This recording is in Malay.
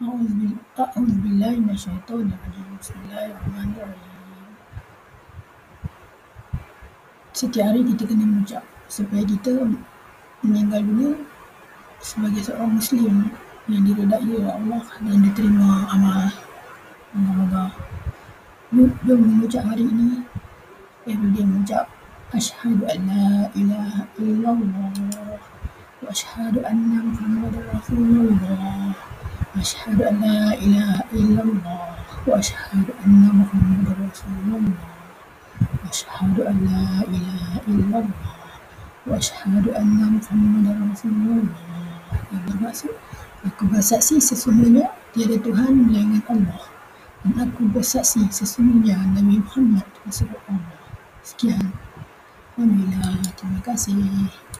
A'udzubillahi minasyaitonir rajim. Bismillahirrahmanirrahim. Setiap hari kita kena mengucap supaya kita meninggal dunia sebagai seorang Muslim yang diredai oleh Allah dan diterima amal. Alhamdulillah. Jom mengucap hari ini. Everyday mengucap Ashhadu an la ilaha illallah wa ashhadu anna Muhammadar Rasulullah. Ashhadu an la ilaha illallah wa ashhadu anna Muhammadar Rasulullah. Ashhadu an la ilaha illallah wa ashhadu anna Muhammadar Rasulullah. Yang bermaksud, aku bersaksi sesungguhnya tiada Tuhan melainkan Allah, dan aku bersaksi sesungguhnya Nabi Muhammad Rasulullah. Sekian. Alhamdulillah. Terima kasih.